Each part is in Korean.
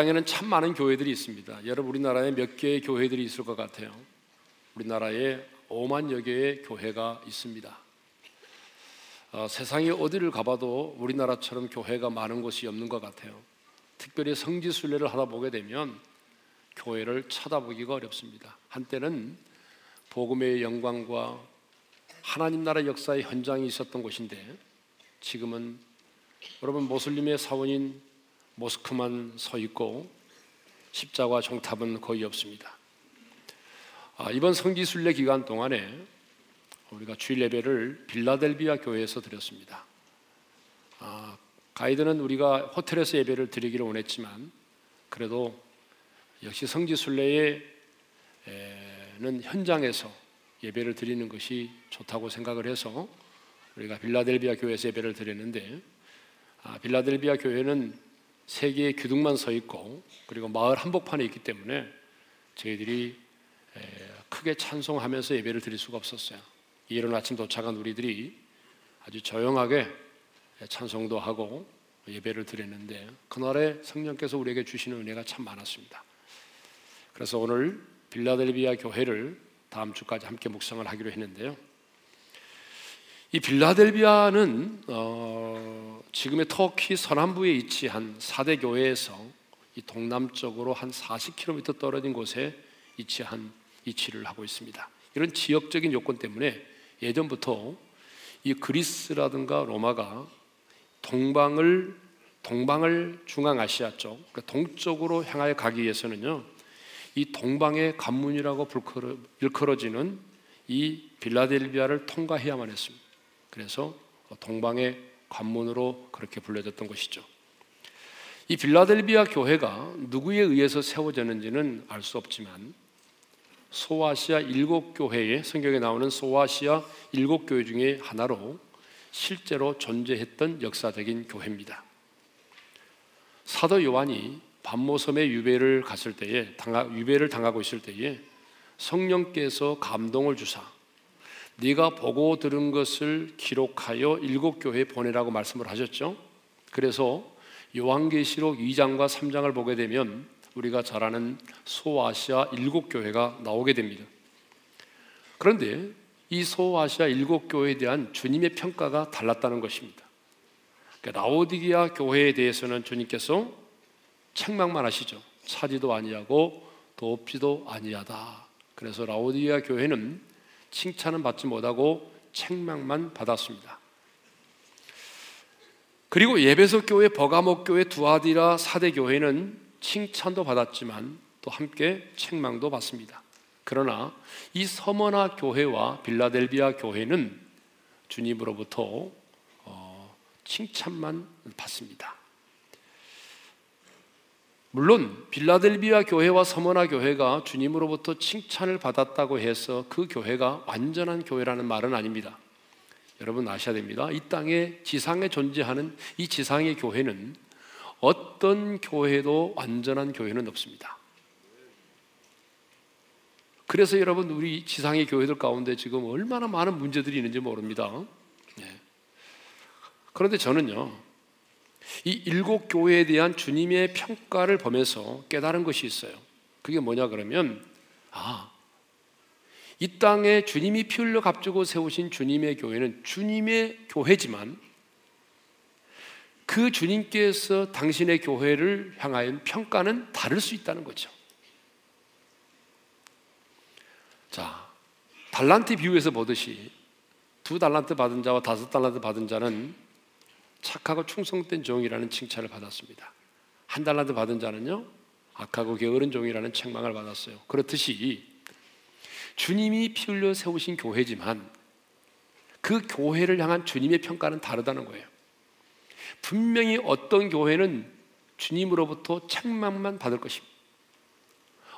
땅에는 참 많은 교회들이 있습니다. 여러분, 우리나라에 몇 개의 교회들이 있을 것 같아요. 우리나라에 5만여 개의 교회가 있습니다. 세상에 어디를 가봐도 우리나라처럼 교회가 많은 곳이 없는 것 같아요. 특별히 성지순례를 하다 보게 되면 교회를 찾아보기가 어렵습니다. 한때는 복음의 영광과 하나님 나라 역사의 현장이 있었던 곳인데, 지금은 여러분 모슬림의 사원인 모스크만 서 있고 십자와 종탑은 거의 없습니다. 이번 성지순례 기간 동안에 우리가 주일 예배를 빌라델비아 교회에서 드렸습니다. 가이드는 우리가 호텔에서 예배를 드리기를 원했지만, 그래도 역시 성지순례에는 현장에서 예배를 드리는 것이 좋다고 생각을 해서 우리가 빌라델비아 교회에서 예배를 드렸는데, 빌라델비아 교회는 세 개의 기둥만 서 있고 그리고 마을 한복판에 있기 때문에 저희들이 크게 찬송하면서 예배를 드릴 수가 없었어요. 이른 아침 도착한 우리들이 아주 조용하게 찬송도 하고 예배를 드렸는데, 그날에 성령께서 우리에게 주시는 은혜가 참 많았습니다. 그래서 오늘 빌라델비아 교회를 다음 주까지 함께 묵상을 하기로 했는데요. 이 빌라델비아는 지금의 터키 서남부에 위치한 4대 교회에서 이 동남쪽으로 한 40km 떨어진 곳에 위치한 위치를 하고 있습니다. 이런 지역적인 요건 때문에 예전부터 이 그리스라든가 로마가 동방을 중앙아시아 쪽, 그러니까 동쪽으로 향하여 가기 위해서는요, 이 동방의 관문이라고 일컬어지는 이 빌라델비아를 통과해야만 했습니다. 그래서 동방의 관문으로 그렇게 불려졌던 것이죠. 이 빌라델비아 교회가 누구에 의해서 세워졌는지는 알 수 없지만, 소아시아 7교회에 성경에 나오는 소아시아 7교회 중에 하나로 실제로 존재했던 역사적인 교회입니다. 사도 요한이 반모섬에 유배를 갔을 때에, 유배를 당하고 있을 때에 성령께서 감동을 주사 네가 보고 들은 것을 기록하여 7교회에 보내라고 말씀을 하셨죠. 그래서 요한계시록 2장과 3장을 보게 되면 우리가 잘 아는 소아시아 7교회가 나오게 됩니다. 그런데 이 소아시아 7교회에 대한 주님의 평가가 달랐다는 것입니다. 그러니까 라오디게아 교회에 대해서는 주님께서 책망만 하시죠. 차지도 아니하고 돕지도 아니하다. 그래서 라오디게아 교회는 칭찬은 받지 못하고 책망만 받았습니다. 그리고 예배소 교회, 버가모 교회, 두아디라 4대 교회는 칭찬도 받았지만 또 함께 책망도 받습니다. 그러나 이 서머나 교회와 빌라델비아 교회는 주님으로부터 칭찬만 받습니다. 물론 빌라델비아 교회와 서머나 교회가 주님으로부터 칭찬을 받았다고 해서 그 교회가 완전한 교회라는 말은 아닙니다. 여러분 아셔야 됩니다. 이 땅에 지상에 존재하는 이 지상의 교회는 어떤 교회도 완전한 교회는 없습니다. 그래서 여러분, 우리 지상의 교회들 가운데 지금 얼마나 많은 문제들이 있는지 모릅니다. 그런데 저는요, 이 7교회에 대한 주님의 평가를 보면서 깨달은 것이 있어요. 그게 뭐냐 그러면, 이 땅에 주님이 피 흘려 값주고 세우신 주님의 교회는 주님의 교회지만, 그 주님께서 당신의 교회를 향하여 평가는 다를 수 있다는 거죠. 자, 달란트 비유에서 보듯이 2달란트 받은 자와 5달란트 받은 자는 착하고 충성된 종이라는 칭찬을 받았습니다. 1달란트 받은 자는요, 악하고 게으른 종이라는 책망을 받았어요. 그렇듯이 주님이 피 흘려 세우신 교회지만 그 교회를 향한 주님의 평가는 다르다는 거예요. 분명히 어떤 교회는 주님으로부터 책망만 받을 것입니다.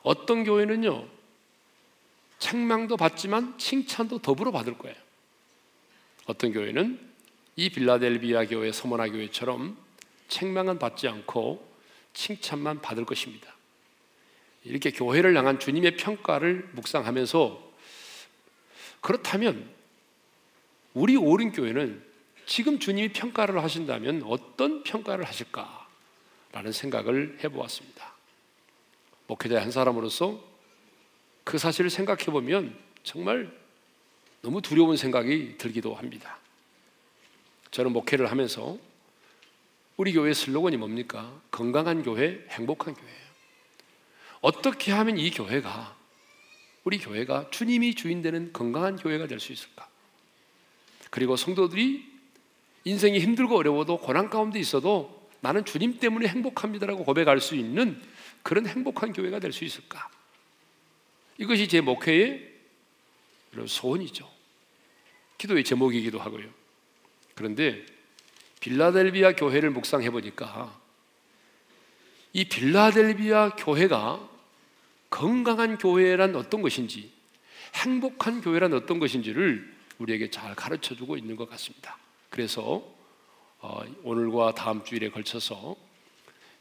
어떤 교회는요, 책망도 받지만 칭찬도 더불어 받을 거예요. 어떤 교회는 이 빌라델비아 교회, 서머나 교회처럼 책망은 받지 않고 칭찬만 받을 것입니다. 이렇게 교회를 향한 주님의 평가를 묵상하면서, 그렇다면 우리 오륜교회는 지금 주님이 평가를 하신다면 어떤 평가를 하실까 라는 생각을 해보았습니다. 목회자의 한 사람으로서 그 사실을 생각해보면 정말 너무 두려운 생각이 들기도 합니다. 저는 목회를 하면서 우리 교회의 슬로건이 뭡니까? 건강한 교회, 행복한 교회예요. 어떻게 하면 이 교회가, 우리 교회가 주님이 주인되는 건강한 교회가 될 수 있을까? 그리고 성도들이 인생이 힘들고 어려워도 고난 가운데 있어도 나는 주님 때문에 행복합니다라고 고백할 수 있는 그런 행복한 교회가 될 수 있을까? 이것이 제 목회의 이런 소원이죠. 기도의 제목이기도 하고요. 그런데 빌라델비아 교회를 묵상해 보니까 이 빌라델비아 교회가 건강한 교회란 어떤 것인지, 행복한 교회란 어떤 것인지를 우리에게 잘 가르쳐주고 있는 것 같습니다. 그래서 오늘과 다음 주일에 걸쳐서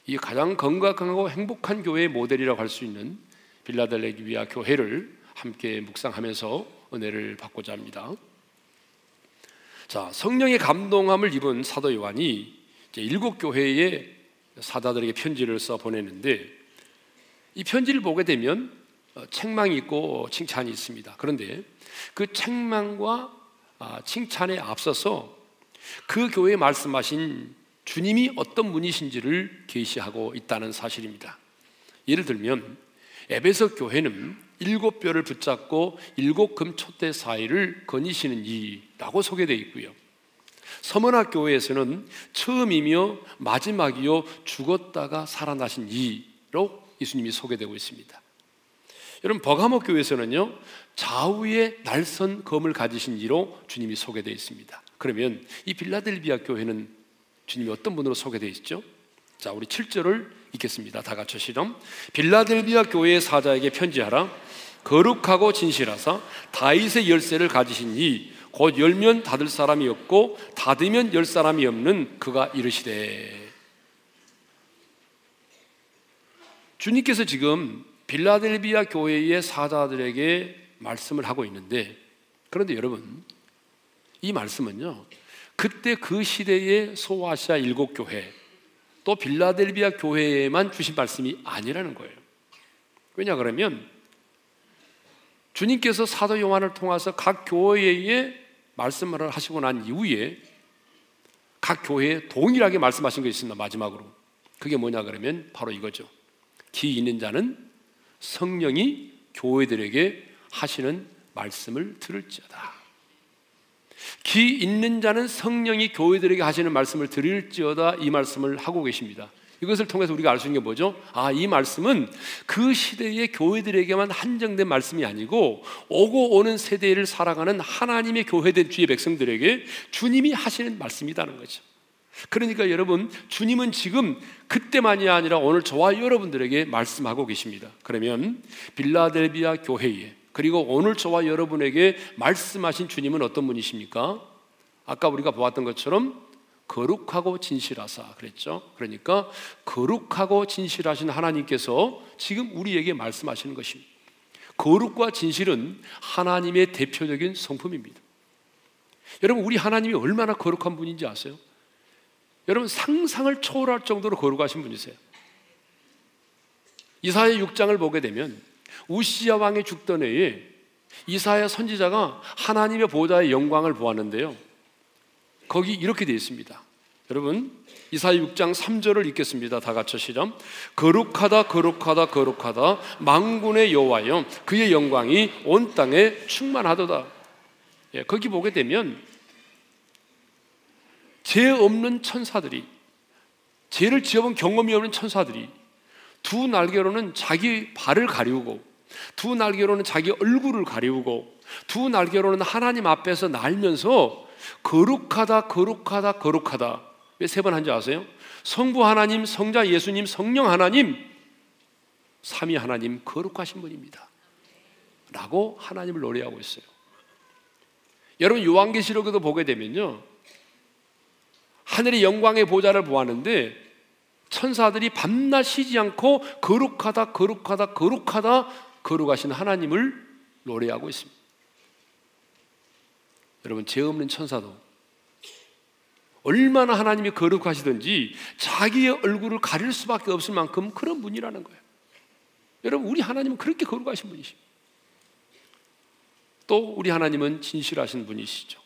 이 가장 건강하고 행복한 교회의 모델이라고 할 수 있는 빌라델비아 교회를 함께 묵상하면서 은혜를 받고자 합니다. 자, 성령의 감동함을 입은 사도 요한이 이제 7교회의 사도들에게 편지를 써 보내는데, 이 편지를 보게 되면 책망이 있고 칭찬이 있습니다. 그런데 그 책망과 칭찬에 앞서서 그 교회에 말씀하신 주님이 어떤 분이신지를 계시하고 있다는 사실입니다. 예를 들면 에베소 교회는 7뼈를 붙잡고 7금촛대 사이를 거니시는 이라고 소개되어 있고요. 서머나 교회에서는 처음이며 마지막이요 죽었다가 살아나신 이로 예수님이 소개되고 있습니다. 여러분, 버가모 교회에서는요 좌우에 날선 검을 가지신 이로 주님이 소개되어 있습니다. 그러면 이 빌라델비아 교회는 주님이 어떤 분으로 소개되어 있죠? 자, 우리 7절을 읽겠습니다. 다 같이 시작. 빌라델비아 교회의 사자에게 편지하라. 거룩하고 진실하사 다윗의 열쇠를 가지신 이 곧 열면 닫을 사람이 없고 닫으면 열 사람이 없는 그가 이르시되. 주님께서 지금 빌라델비아 교회의 사자들에게 말씀을 하고 있는데, 그런데 여러분, 이 말씀은요 그때 그 시대의 소아시아 7교회 또 빌라델비아 교회에만 주신 말씀이 아니라는 거예요. 왜냐 그러면 주님께서 사도 요한을 통해서 각 교회에 말씀을 하시고 난 이후에 각 교회에 동일하게 말씀하신 게 있습니다. 마지막으로 그게 뭐냐 그러면 바로 이거죠. 귀 있는 자는 성령이 교회들에게 하시는 말씀을 들을지어다. 귀 있는 자는 성령이 교회들에게 하시는 말씀을 들을지어다. 이 말씀을 하고 계십니다. 이것을 통해서 우리가 알 수 있는 게 뭐죠? 아, 이 말씀은 그 시대의 교회들에게만 한정된 말씀이 아니고 오고 오는 세대를 살아가는 하나님의 교회된 주의 백성들에게 주님이 하시는 말씀이라는 거죠. 그러니까 여러분, 주님은 지금 그때만이 아니라 오늘 저와 여러분들에게 말씀하고 계십니다. 그러면 빌라델비아 교회에, 그리고 오늘 저와 여러분에게 말씀하신 주님은 어떤 분이십니까? 아까 우리가 보았던 것처럼 거룩하고 진실하사 그랬죠. 그러니까 거룩하고 진실하신 하나님께서 지금 우리에게 말씀하시는 것입니다. 거룩과 진실은 하나님의 대표적인 성품입니다. 여러분, 우리 하나님이 얼마나 거룩한 분인지 아세요? 여러분, 상상을 초월할 정도로 거룩하신 분이세요. 이사야 6장을 보게 되면 우시야 왕이 죽던 해에 이사야 선지자가 하나님의 보좌의 영광을 보았는데요, 거기 이렇게 되어 있습니다. 여러분, 이사야 6장 3절을 읽겠습니다. 다 같이 시작. 거룩하다 거룩하다 거룩하다 만군의 여호와여 그의 영광이 온 땅에 충만하도다. 예, 거기 보게 되면 죄 없는 천사들이, 죄를 지어본 경험이 없는 천사들이 두 날개로는 자기 발을 가리우고, 두 날개로는 자기 얼굴을 가리우고, 두 날개로는 하나님 앞에서 날면서 거룩하다 거룩하다 거룩하다. 왜 세 번 한지 아세요? 성부 하나님, 성자 예수님, 성령 하나님, 삼위 하나님 거룩하신 분입니다 라고 하나님을 노래하고 있어요. 여러분, 요한계시록에도 보게 되면요 하늘의 영광의 보좌를 보았는데 천사들이 밤낮 쉬지 않고 거룩하다 거룩하다 거룩하다 거룩하신 하나님을 노래하고 있습니다. 여러분, 죄 없는 천사도 얼마나 하나님이 거룩하시든지 자기의 얼굴을 가릴 수밖에 없을 만큼 그런 분이라는 거예요. 여러분, 우리 하나님은 그렇게 거룩하신 분이십니다. 또 우리 하나님은 진실하신 분이시죠.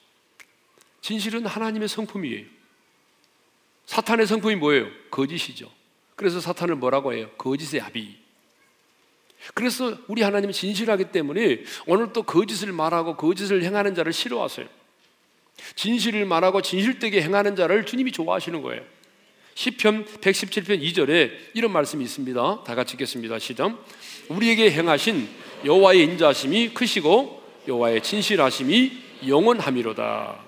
진실은 하나님의 성품이에요. 사탄의 성품이 뭐예요? 거짓이죠. 그래서 사탄을 뭐라고 해요? 거짓의 아비. 그래서 우리 하나님은 진실하기 때문에 오늘 또 거짓을 말하고 거짓을 행하는 자를 싫어하세요. 진실을 말하고 진실되게 행하는 자를 주님이 좋아하시는 거예요. 시편 117편 2절에 이런 말씀이 있습니다. 다 같이 읽겠습니다. 시작. 우리에게 행하신 여호와의 인자하심이 크시고 여호와의 진실하심이 영원함이로다.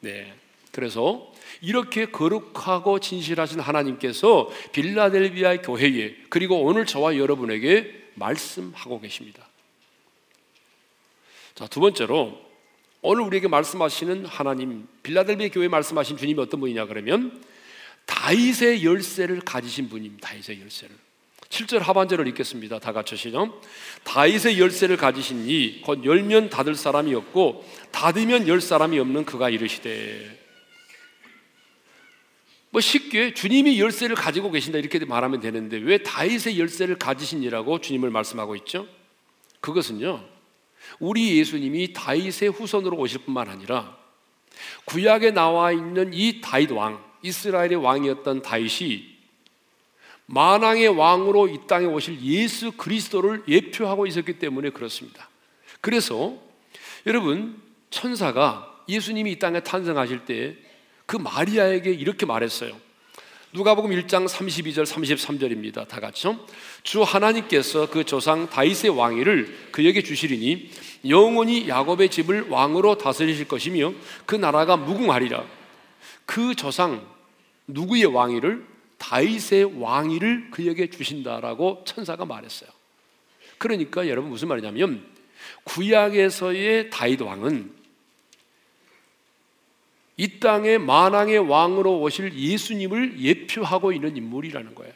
네. 그래서 이렇게 거룩하고 진실하신 하나님께서 빌라델비아 교회에, 그리고 오늘 저와 여러분에게 말씀하고 계십니다. 자, 두 번째로 오늘 우리에게 말씀하시는 하나님, 빌라델비아 교회에 말씀하신 주님이 어떤 분이냐 그러면 다윗의 열쇠를 가지신 분입니다. 다윗의 열쇠를. 7절 하반절을 읽겠습니다. 다 같이 시죠. 다윗의 열쇠를 가지신 이 곧 열면 닫을 사람이 없고 닫으면 열 사람이 없는 그가 이르시되. 뭐 쉽게 주님이 열쇠를 가지고 계신다 이렇게 말하면 되는데 왜 다윗의 열쇠를 가지신이라고 주님을 말씀하고 있죠? 그것은요, 우리 예수님이 다윗의 후손으로 오실 뿐만 아니라 구약에 나와 있는 이 다윗 왕, 이스라엘의 왕이었던 다윗이 만왕의 왕으로 이 땅에 오실 예수 그리스도를 예표하고 있었기 때문에 그렇습니다. 그래서 여러분, 천사가 예수님이 이 땅에 탄생하실 때 그 마리아에게 이렇게 말했어요. 누가복음 1장 32절 33절입니다. 다 같이요. 주 하나님께서 그 조상 다윗의 왕위를 그에게 주시리니 영원히 야곱의 집을 왕으로 다스리실 것이며 그 나라가 무궁하리라. 그 조상 누구의 왕위를? 다윗의 왕위를 그에게 주신다라고 천사가 말했어요. 그러니까 여러분, 무슨 말이냐면 구약에서의 다윗 왕은 이 땅에 만왕의 왕으로 오실 예수님을 예표하고 있는 인물이라는 거예요.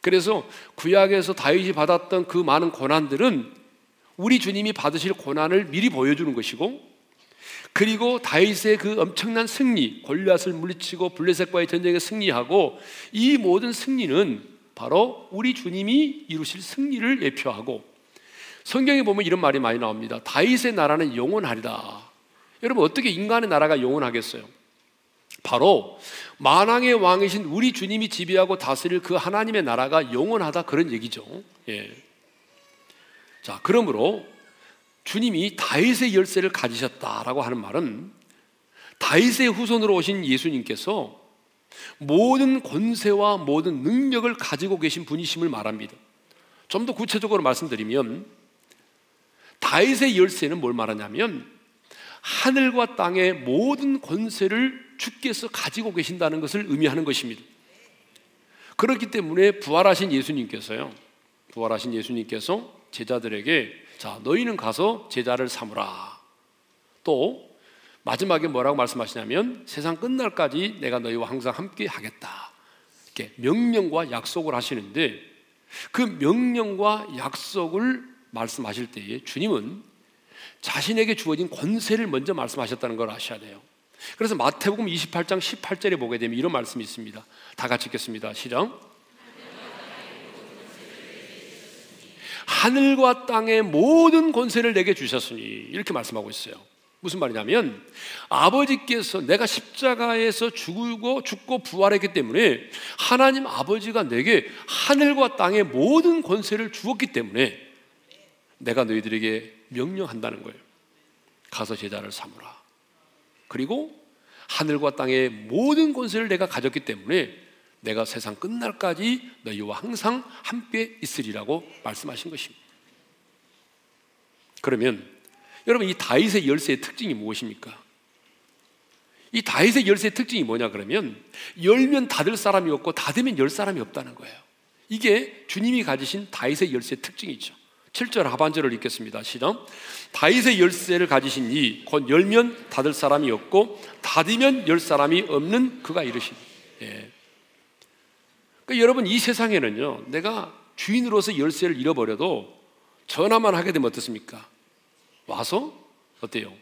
그래서 구약에서 다윗이 받았던 그 많은 고난들은 우리 주님이 받으실 고난을 미리 보여주는 것이고, 그리고 다윗의 그 엄청난 승리, 골리앗을 물리치고 블레셋과의 전쟁에 승리하고, 이 모든 승리는 바로 우리 주님이 이루실 승리를 예표하고, 성경에 보면 이런 말이 많이 나옵니다. 다윗의 나라는 영원하리다. 여러분, 어떻게 인간의 나라가 영원하겠어요? 바로 만왕의 왕이신 우리 주님이 지배하고 다스릴 그 하나님의 나라가 영원하다, 그런 얘기죠. 예. 자, 그러므로 주님이 다윗의 열쇠를 가지셨다라고 하는 말은 다윗의 후손으로 오신 예수님께서 모든 권세와 모든 능력을 가지고 계신 분이심을 말합니다. 좀 더 구체적으로 말씀드리면 다윗의 열쇠는 뭘 말하냐면 하늘과 땅의 모든 권세를 주께서 가지고 계신다는 것을 의미하는 것입니다. 그렇기 때문에 부활하신 예수님께서 제자들에게, 자, 너희는 가서 제자를 삼으라. 또 마지막에 뭐라고 말씀하시냐면 세상 끝날까지 내가 너희와 항상 함께 하겠다. 이렇게 명령과 약속을 하시는데 그 명령과 약속을 말씀하실 때에 주님은 자신에게 주어진 권세를 먼저 말씀하셨다는 걸 아셔야 돼요. 그래서 마태복음 28장 18절에 보게 되면 이런 말씀이 있습니다. 다 같이 읽겠습니다. 시작. 하늘과 땅의 모든 권세를 내게 주셨으니, 이렇게 말씀하고 있어요. 무슨 말이냐면 아버지께서, 내가 십자가에서 죽고 부활했기 때문에 하나님 아버지가 내게 하늘과 땅의 모든 권세를 주었기 때문에 내가 너희들에게 명령한다는 거예요. 가서 제자를 삼으라. 그리고 하늘과 땅의 모든 권세를 내가 가졌기 때문에 내가 세상 끝날까지 너희와 항상 함께 있으리라고 말씀하신 것입니다. 그러면 여러분, 이 다윗의 열쇠의 특징이 무엇입니까? 이 다윗의 열쇠의 특징이 뭐냐 그러면 열면 닫을 사람이 없고 닫으면 열 사람이 없다는 거예요. 이게 주님이 가지신 다윗의 열쇠의 특징이죠. 7절 하반절을 읽겠습니다. 시작. 다윗의 열쇠를 가지신 이 곧 열면 닫을 사람이 없고 닫으면 열 사람이 없는 그가 이르시니. 예. 그러니까 여러분, 이 세상에는요, 내가 주인으로서 열쇠를 잃어버려도 전화만 하게 되면 어떻습니까? 와서 어때요?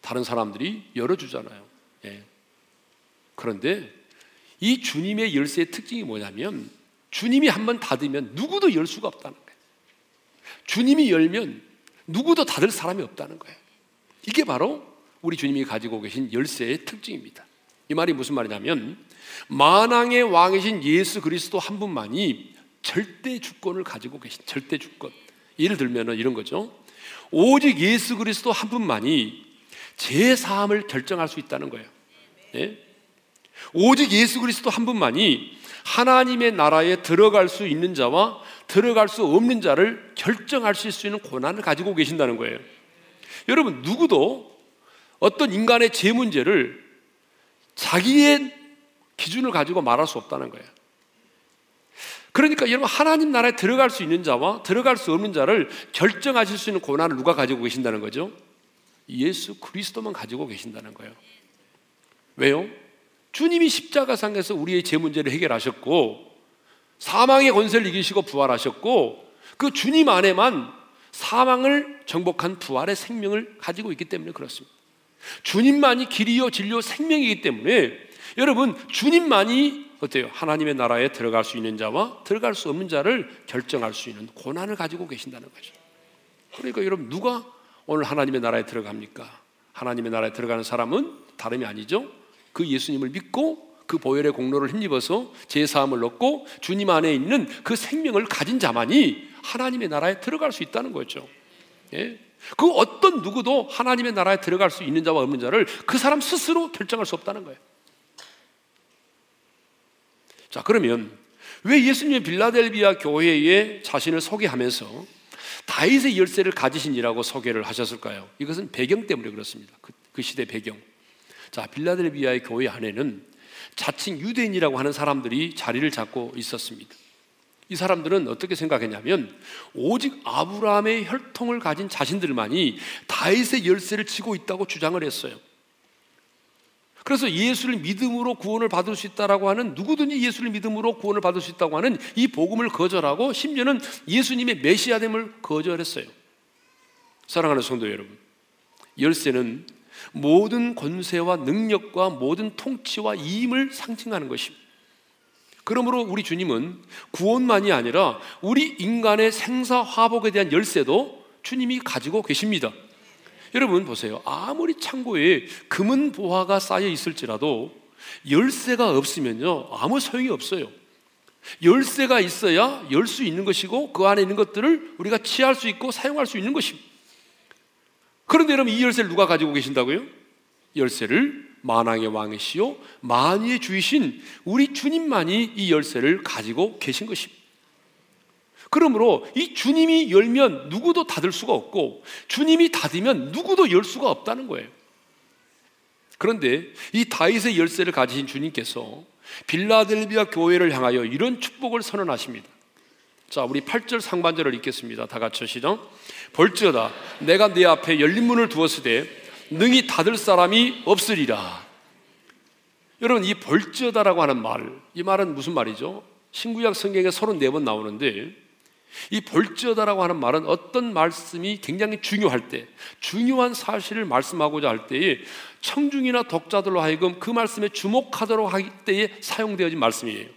다른 사람들이 열어주잖아요. 예. 그런데 이 주님의 열쇠의 특징이 뭐냐면 주님이 한번 닫으면 누구도 열 수가 없다는 거예요. 주님이 열면 누구도 닫을 사람이 없다는 거예요. 이게 바로 우리 주님이 가지고 계신 열쇠의 특징입니다. 이 말이 무슨 말이냐면 만왕의 왕이신 예수 그리스도 한 분만이 절대 주권을 가지고 계신 절대 주권. 예를 들면 이런 거죠. 오직 예수 그리스도 한 분만이 제 사함을 결정할 수 있다는 거예요. 예? 오직 예수 그리스도 한 분만이 하나님의 나라에 들어갈 수 있는 자와 들어갈 수 없는 자를 결정할 수 있는 권한을 가지고 계신다는 거예요. 여러분 누구도 어떤 인간의 죄 문제를 자기의 기준을 가지고 말할 수 없다는 거예요. 그러니까 여러분 하나님 나라에 들어갈 수 있는 자와 들어갈 수 없는 자를 결정하실 수 있는 권한을 누가 가지고 계신다는 거죠? 예수 그리스도만 가지고 계신다는 거예요. 왜요? 주님이 십자가상에서 우리의 죄 문제를 해결하셨고 사망의 권세를 이기시고 부활하셨고 그 주님 안에만 사망을 정복한 부활의 생명을 가지고 있기 때문에 그렇습니다. 주님만이 길이요 진리요 생명이기 때문에 여러분 주님만이 어때요? 하나님의 나라에 들어갈 수 있는 자와 들어갈 수 없는 자를 결정할 수 있는 권한을 가지고 계신다는 거죠. 그러니까 여러분 누가 오늘 하나님의 나라에 들어갑니까? 하나님의 나라에 들어가는 사람은 다름이 아니죠. 그 예수님을 믿고 그 보혈의 공로를 힘입어서 제사함을 얻고 주님 안에 있는 그 생명을 가진 자만이 하나님의 나라에 들어갈 수 있다는 거죠. 예? 그 어떤 누구도 하나님의 나라에 들어갈 수 있는 자와 없는 자를 그 사람 스스로 결정할 수 없다는 거예요. 자, 그러면 왜 예수님의 빌라델비아 교회에 자신을 소개하면서 다윗의 열쇠를 가지신이라고 소개를 하셨을까요? 이것은 배경 때문에 그렇습니다. 그 시대 배경. 자, 빌라델비아의 교회 안에는 자칭 유대인이라고 하는 사람들이 자리를 잡고 있었습니다. 이 사람들은 어떻게 생각했냐면 오직 아브라함의 혈통을 가진 자신들만이 다윗의 열쇠를 쥐고 있다고 주장을 했어요. 그래서 예수를 믿음으로 구원을 받을 수 있다고 하는 누구든지 예수를 믿음으로 구원을 받을 수 있다고 하는 이 복음을 거절하고 심지어는 예수님의 메시아됨을 거절했어요. 사랑하는 성도 여러분, 열쇠는 모든 권세와 능력과 모든 통치와 임을 상징하는 것입니다. 그러므로 우리 주님은 구원만이 아니라 우리 인간의 생사화복에 대한 열쇠도 주님이 가지고 계십니다. 여러분 보세요. 아무리 창고에 금은 보화가 쌓여 있을지라도 열쇠가 없으면요 아무 소용이 없어요. 열쇠가 있어야 열 수 있는 것이고 그 안에 있는 것들을 우리가 취할 수 있고 사용할 수 있는 것입니다. 그런데 여러분 이 열쇠를 누가 가지고 계신다고요? 열쇠를 만왕의 왕이시요 만유의 주이신 우리 주님만이 이 열쇠를 가지고 계신 것입니다. 그러므로 이 주님이 열면 누구도 닫을 수가 없고 주님이 닫으면 누구도 열 수가 없다는 거예요. 그런데 이 다윗의 열쇠를 가지신 주님께서 빌라델비아 교회를 향하여 이런 축복을 선언하십니다. 자, 우리 8절 상반절을 읽겠습니다. 다 같이 시작. 볼지어다 내가 네 앞에 열린 문을 두었으되 능히 닫을 사람이 없으리라. 여러분 이 볼지어다라고 하는 말, 이 말은 무슨 말이죠? 신구약 성경에 34번 나오는데 이 볼지어다라고 하는 말은 어떤 말씀이 굉장히 중요할 때 중요한 사실을 말씀하고자 할 때에 청중이나 독자들로 하여금 그 말씀에 주목하도록 할 때에 사용되어진 말씀이에요.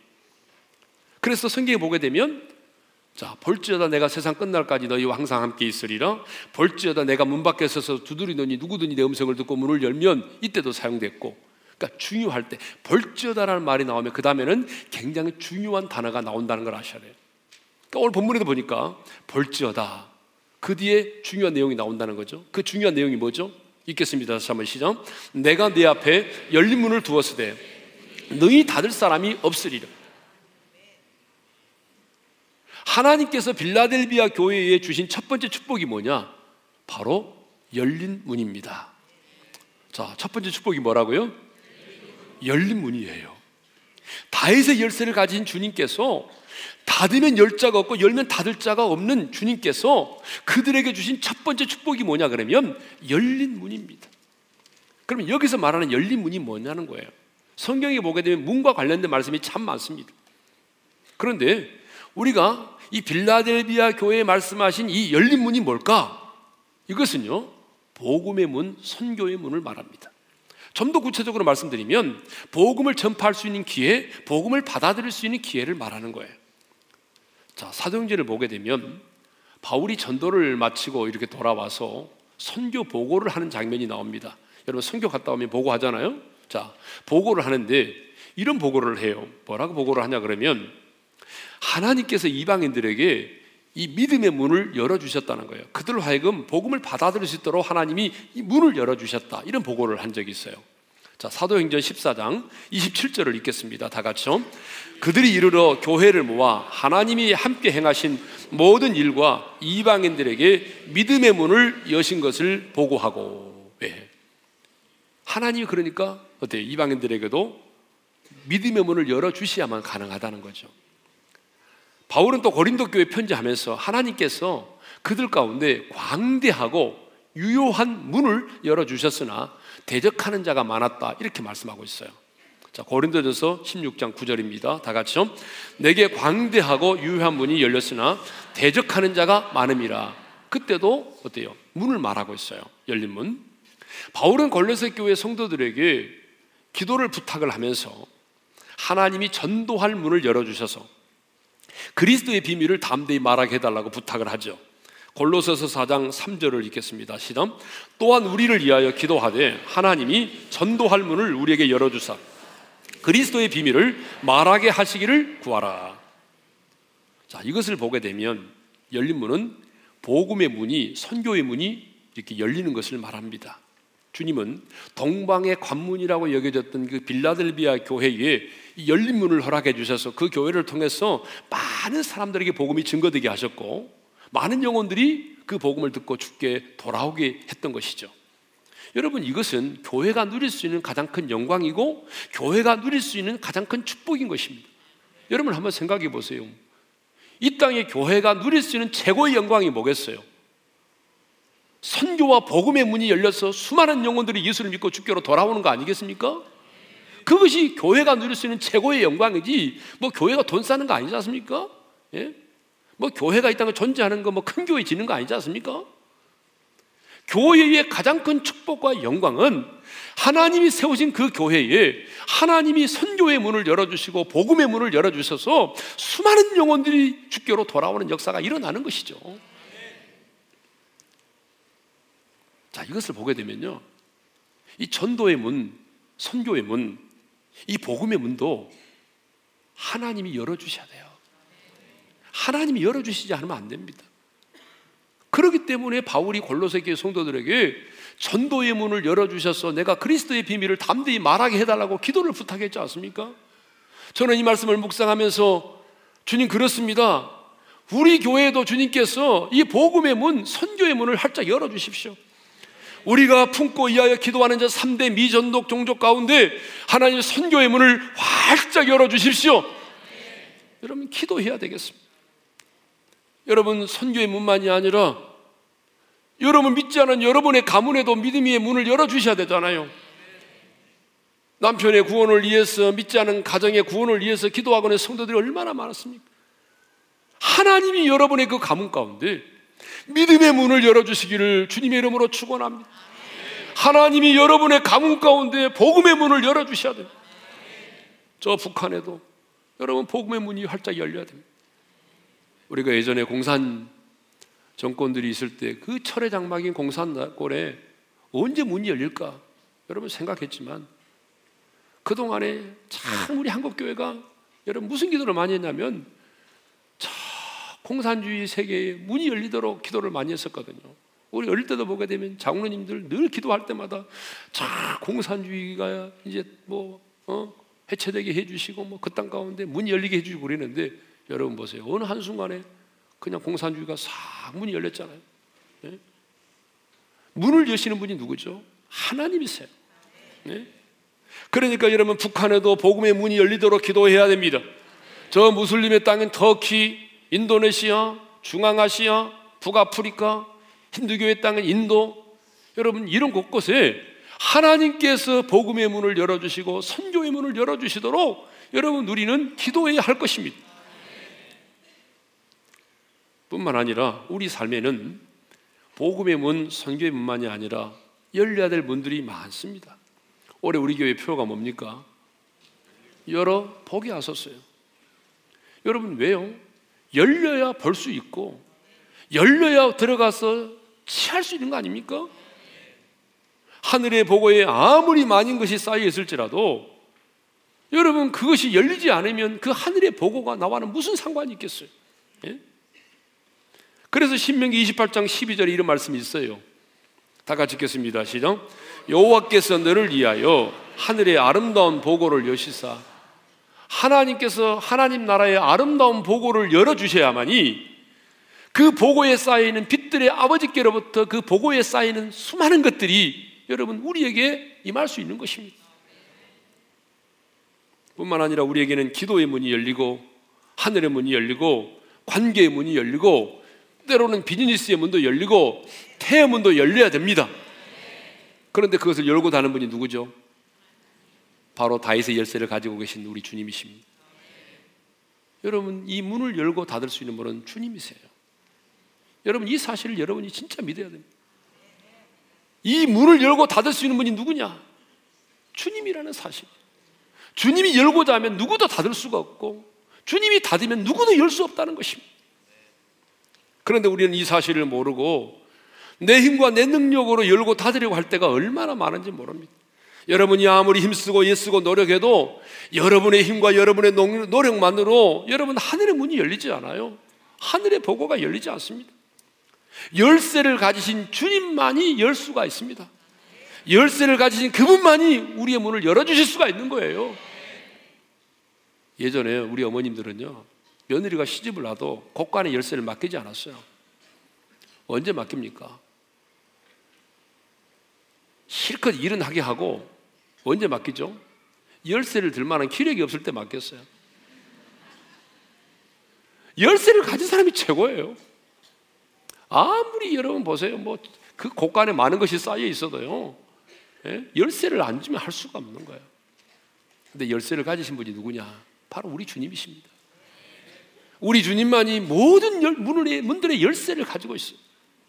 그래서 성경에 보게 되면 자, 볼지어다 내가 세상 끝날까지 너희와 항상 함께 있으리라. 볼지어다 내가 문 밖에 서서 두드리더니 누구든지 내 음성을 듣고 문을 열면 이때도 사용됐고, 그러니까 중요할 때 볼지어다라는 말이 나오면 그 다음에는 굉장히 중요한 단어가 나온다는 걸 아셔야 돼요. 그러니까 오늘 본문에도 보니까 볼지어다 그 뒤에 중요한 내용이 나온다는 거죠. 그 중요한 내용이 뭐죠? 읽겠습니다. 다시 한번 시작. 내가 네 앞에 열린 문을 두었으되 너희 닫을 사람이 없으리라. 하나님께서 빌라델비아 교회에 주신 첫 번째 축복이 뭐냐? 바로 열린 문입니다. 자, 첫 번째 축복이 뭐라고요? 열린 문이에요. 다윗의 열쇠를 가진 주님께서 닫으면 열 자가 없고 열면 닫을 자가 없는 주님께서 그들에게 주신 첫 번째 축복이 뭐냐 그러면 열린 문입니다. 그러면 여기서 말하는 열린 문이 뭐냐는 거예요. 성경에 보게 되면 문과 관련된 말씀이 참 많습니다. 그런데 우리가 이 빌라델비아 교회에 말씀하신 이 열린 문이 뭘까? 이것은요, 복음의 문, 선교의 문을 말합니다. 좀 더 구체적으로 말씀드리면 복음을 전파할 수 있는 기회, 복음을 받아들일 수 있는 기회를 말하는 거예요. 자, 사도행전을 보게 되면 바울이 전도를 마치고 이렇게 돌아와서 선교 보고를 하는 장면이 나옵니다. 여러분 선교 갔다 오면 보고하잖아요. 자, 보고를 하는데 이런 보고를 해요. 뭐라고 보고를 하냐 그러면 하나님께서 이방인들에게 이 믿음의 문을 열어주셨다는 거예요. 그들로 하여금 복음을 받아들일 수 있도록 하나님이 이 문을 열어주셨다. 이런 보고를 한 적이 있어요. 자, 사도행전 14장 27절을 읽겠습니다. 다 같이요. 그들이 이르러 교회를 모아 하나님이 함께 행하신 모든 일과 이방인들에게 믿음의 문을 여신 것을 보고하고. 왜? 하나님이 그러니까 어때요? 이방인들에게도 믿음의 문을 열어주셔야만 가능하다는 거죠. 바울은 또 고린도 교회 편지하면서 하나님께서 그들 가운데 광대하고 유효한 문을 열어주셨으나 대적하는 자가 많았다 이렇게 말씀하고 있어요. 자, 고린도전서 16장 9절입니다. 다 같이요. 내게 광대하고 유효한 문이 열렸으나 대적하는 자가 많음이라. 그때도 어때요? 문을 말하고 있어요. 열린 문. 바울은 골로새 교회 성도들에게 기도를 부탁을 하면서 하나님이 전도할 문을 열어주셔서 그리스도의 비밀을 담대히 말하게 해달라고 부탁을 하죠. 골로새서 4장 3절을 읽겠습니다. 시작. 또한 우리를 위하여 기도하되 하나님이 전도할 문을 우리에게 열어주사 그리스도의 비밀을 말하게 하시기를 구하라. 자, 이것을 보게 되면 열린 문은 복음의 문이, 선교의 문이 이렇게 열리는 것을 말합니다. 주님은 동방의 관문이라고 여겨졌던 그 빌라델비아 교회에 열린 문을 허락해 주셔서 그 교회를 통해서 많은 사람들에게 복음이 증거되게 하셨고 많은 영혼들이 그 복음을 듣고 주께 돌아오게 했던 것이죠. 여러분, 이것은 교회가 누릴 수 있는 가장 큰 영광이고 교회가 누릴 수 있는 가장 큰 축복인 것입니다. 여러분 한번 생각해 보세요. 이 땅에 교회가 누릴 수 있는 최고의 영광이 뭐겠어요? 선교와 복음의 문이 열려서 수많은 영혼들이 예수를 믿고 주께로 돌아오는 거 아니겠습니까? 그것이 교회가 누릴 수 있는 최고의 영광이지, 뭐 교회가 돈 싸는 거 아니지 않습니까? 예? 뭐 교회가 이 땅에 존재하는 거 뭐 큰 교회 지는 거 아니지 않습니까? 교회의 가장 큰 축복과 영광은 하나님이 세우신 그 교회에 하나님이 선교의 문을 열어주시고 복음의 문을 열어주셔서 수많은 영혼들이 주께로 돌아오는 역사가 일어나는 것이죠. 자, 이것을 보게 되면요, 이 전도의 문, 선교의 문, 이 복음의 문도 하나님이 열어주셔야 돼요. 하나님이 열어주시지 않으면 안 됩니다. 그렇기 때문에 바울이 골로새 교회 성도들에게 전도의 문을 열어주셔서 내가 그리스도의 비밀을 담대히 말하게 해달라고 기도를 부탁했지 않습니까? 저는 이 말씀을 묵상하면서 주님 그렇습니다. 우리 교회에도 주님께서 이 복음의 문, 선교의 문을 활짝 열어주십시오. 우리가 품고 이하여 기도하는 저 3대 미전독 종족 가운데 하나님 선교의 문을 활짝 열어주십시오. 네. 여러분 기도해야 되겠습니다. 여러분 선교의 문만이 아니라 여러분 믿지 않은 여러분의 가문에도 믿음의 문을 열어주셔야 되잖아요. 남편의 구원을 위해서, 믿지 않은 가정의 구원을 위해서 기도하고 있는 성도들이 얼마나 많았습니까? 하나님이 여러분의 그 가문 가운데 믿음의 문을 열어주시기를 주님의 이름으로 축원합니다. 하나님이 여러분의 가문 가운데 복음의 문을 열어주셔야 됩니다. 저 북한에도 여러분 복음의 문이 활짝 열려야 됩니다. 우리가 예전에 공산 정권들이 있을 때 그 철의 장막인 공산권에 언제 문이 열릴까 여러분 생각했지만 그동안에 참 우리 한국교회가 여러분 무슨 기도를 많이 했냐면 공산주의 세계에 문이 열리도록 기도를 많이 했었거든요. 우리 어릴 때도 보게 되면 장로님들 늘 기도할 때마다 자, 공산주의가 이제 해체되게 해주시고 그 땅 가운데 문이 열리게 해주시고 그러는데 여러분 보세요. 어느 한순간에 그냥 공산주의가 싹 문이 열렸잖아요. 네? 문을 여시는 분이 누구죠? 하나님이세요. 네? 그러니까 여러분 북한에도 복음의 문이 열리도록 기도해야 됩니다. 저 무슬림의 땅인 터키, 인도네시아, 중앙아시아, 북아프리카, 힌두교의 땅은 인도, 여러분 이런 곳곳에 하나님께서 복음의 문을 열어주시고 선교의 문을 열어주시도록 여러분 우리는 기도해야 할 것입니다. 뿐만 아니라 우리 삶에는 복음의 문, 선교의 문만이 아니라 열려야 될 문들이 많습니다. 올해 우리 교회 표어가 뭡니까? 열어 보게 하셨어요. 여러분 왜요? 열려야 볼 수 있고 열려야 들어가서 취할 수 있는 거 아닙니까? 하늘의 보고에 아무리 많은 것이 쌓여 있을지라도 여러분 그것이 열리지 않으면 그 하늘의 보고가 나와는 무슨 상관이 있겠어요? 예? 그래서 신명기 28장 12절에 이런 말씀이 있어요. 다 같이 읽겠습니다. 시작. 여호와께서 너를 위하여 하늘의 아름다운 보고를 여시사. 하나님께서 하나님 나라의 아름다운 보고를 열어주셔야만이 그 보고에 쌓여있는 빛들의 아버지께로부터 그 보고에 쌓이는 수많은 것들이 여러분 우리에게 임할 수 있는 것입니다. 뿐만 아니라 우리에게는 기도의 문이 열리고 하늘의 문이 열리고 관계의 문이 열리고 때로는 비즈니스의 문도 열리고 태의 문도 열려야 됩니다. 그런데 그것을 열고 다는 분이 누구죠? 바로 다윗의 열쇠를 가지고 계신 우리 주님이십니다. 여러분 이 문을 열고 닫을 수 있는 분은 주님이세요. 여러분 이 사실을 여러분이 진짜 믿어야 됩니다. 이 문을 열고 닫을 수 있는 분이 누구냐? 주님이라는 사실. 주님이 열고자 하면 누구도 닫을 수가 없고 주님이 닫으면 누구도 열 수 없다는 것입니다. 그런데 우리는 이 사실을 모르고 내 힘과 내 능력으로 열고 닫으려고 할 때가 얼마나 많은지 모릅니다. 여러분이 아무리 힘쓰고 애쓰고 노력해도 여러분의 힘과 여러분의 노력만으로 여러분 하늘의 문이 열리지 않아요. 하늘의 보고가 열리지 않습니다. 열쇠를 가지신 주님만이 열 수가 있습니다. 열쇠를 가지신 그분만이 우리의 문을 열어주실 수가 있는 거예요. 예전에 우리 어머님들은요 며느리가 시집을 와도 곳간에 열쇠를 맡기지 않았어요. 언제 맡깁니까? 실컷 일은 하게 하고 언제 맡기죠? 열쇠를 들 만한 기력이 없을 때 맡겼어요. 열쇠를 가진 사람이 최고예요. 아무리 여러분 보세요. 뭐 그 곳간에 많은 것이 쌓여 있어도요. 예? 열쇠를 안 주면 할 수가 없는 거예요. 근데 열쇠를 가지신 분이 누구냐? 바로 우리 주님이십니다. 우리 주님만이 모든 문들의 열쇠를 가지고 있어요.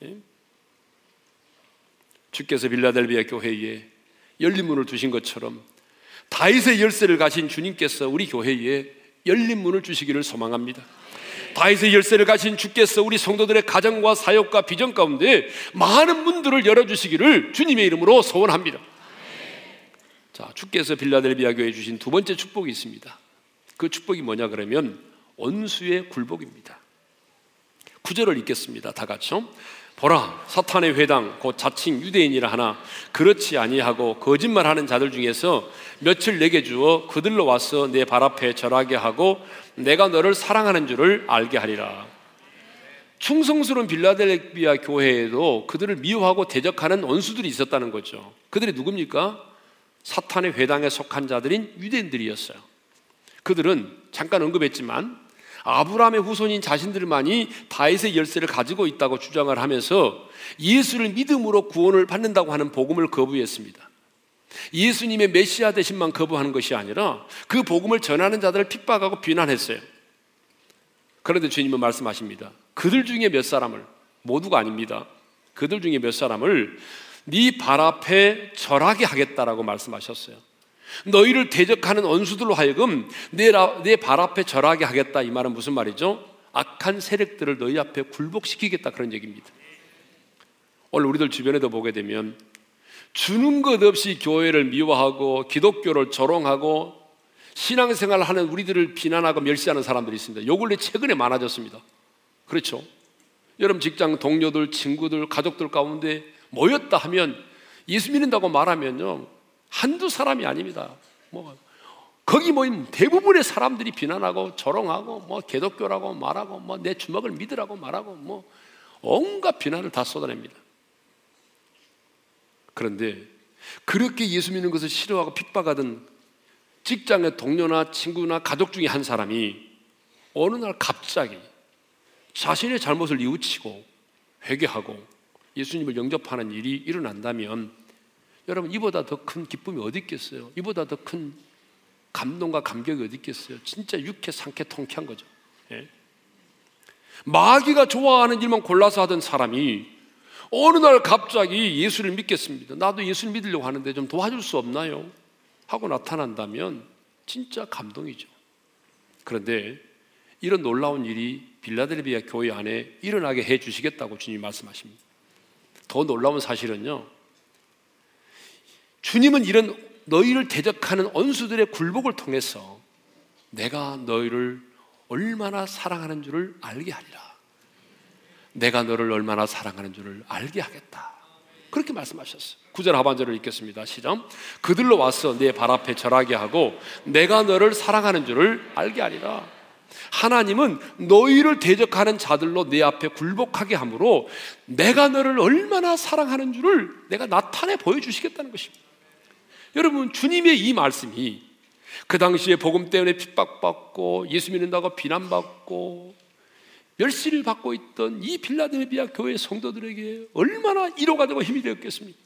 예? 주께서 빌라델비아 교회에 열린 문을 두신 것처럼 다윗의 열쇠를 가신 주님께서 우리 교회에 열린 문을 주시기를 소망합니다. 다윗의 열쇠를 가신 주께서 우리 성도들의 가정과 사역과 비전 가운데 많은 문들을 열어주시기를 주님의 이름으로 소원합니다. 자, 주께서 빌라델비아 교회에 주신 두 번째 축복이 있습니다. 그 축복이 뭐냐 그러면 원수의 굴복입니다. 구절을 읽겠습니다. 다 같이요. 보라, 사탄의 회당 곧 자칭 유대인이라 하나 그렇지 아니하고 거짓말하는 자들 중에서 며칠 내게 주어 그들로 와서 내 발 앞에 절하게 하고 내가 너를 사랑하는 줄을 알게 하리라. 충성스러운 빌라델비아 교회에도 그들을 미워하고 대적하는 원수들이 있었다는 거죠. 그들이 누굽니까? 사탄의 회당에 속한 자들인 유대인들이었어요. 그들은 잠깐 언급했지만 아브라함의 후손인 자신들만이 다윗의 열쇠를 가지고 있다고 주장을 하면서 예수를 믿음으로 구원을 받는다고 하는 복음을 거부했습니다. 예수님의 메시아 되심만 거부하는 것이 아니라 그 복음을 전하는 자들을 핍박하고 비난했어요. 그런데 주님은 말씀하십니다. 그들 중에 몇 사람을, 모두가 아닙니다. 그들 중에 몇 사람을 네 발 앞에 절하게 하겠다라고 말씀하셨어요. 너희를 대적하는 원수들로 하여금 내 발 앞에 절하게 하겠다. 이 말은 무슨 말이죠? 악한 세력들을 너희 앞에 굴복시키겠다 그런 얘기입니다. 오늘 우리들 주변에도 보게 되면 주는 것 없이 교회를 미워하고 기독교를 조롱하고 신앙생활을 하는 우리들을 비난하고 멸시하는 사람들이 있습니다. 요 근래 최근에 많아졌습니다. 그렇죠? 여러분 직장 동료들, 친구들, 가족들 가운데 모였다 하면 예수 믿는다고 말하면요 한두 사람이 아닙니다. 뭐 거기 모인 대부분의 사람들이 비난하고 조롱하고 뭐 개독교라고 말하고 뭐 내 주먹을 믿으라고 말하고 뭐 온갖 비난을 다 쏟아냅니다. 그런데 그렇게 예수 믿는 것을 싫어하고 핍박하던 직장의 동료나 친구나 가족 중에 한 사람이 어느 날 갑자기 자신의 잘못을 뉘우치고 회개하고 예수님을 영접하는 일이 일어난다면 여러분 이보다 더 큰 기쁨이 어디 있겠어요? 이보다 더 큰 감동과 감격이 어디 있겠어요? 진짜 육회, 상쾌, 통쾌한 거죠. 예? 마귀가 좋아하는 일만 골라서 하던 사람이 어느 날 갑자기 예수를 믿겠습니다. 나도 예수를 믿으려고 하는데 좀 도와줄 수 없나요? 하고 나타난다면 진짜 감동이죠. 그런데 이런 놀라운 일이 빌라델비아 교회 안에 일어나게 해주시겠다고 주님이 말씀하십니다. 더 놀라운 사실은요, 주님은 이런 너희를 대적하는 원수들의 굴복을 통해서 내가 너희를 얼마나 사랑하는 줄을 알게 하리라. 내가 너를 얼마나 사랑하는 줄을 알게 하겠다. 그렇게 말씀하셨어요. 9절 하반절을 읽겠습니다. 시작. 그들로 와서 내 발 앞에 절하게 하고 내가 너를 사랑하는 줄을 알게 하리라. 하나님은 너희를 대적하는 자들로 내 앞에 굴복하게 함으로 내가 너를 얼마나 사랑하는 줄을 내가 나타내 보여주시겠다는 것입니다. 여러분, 주님의 이 말씀이 그 당시에 복음 때문에 핍박받고 예수 믿는다고 비난받고 멸시를 받고 있던 이 빌라델비아 교회의 성도들에게 얼마나 위로가 되고 힘이 되었겠습니까?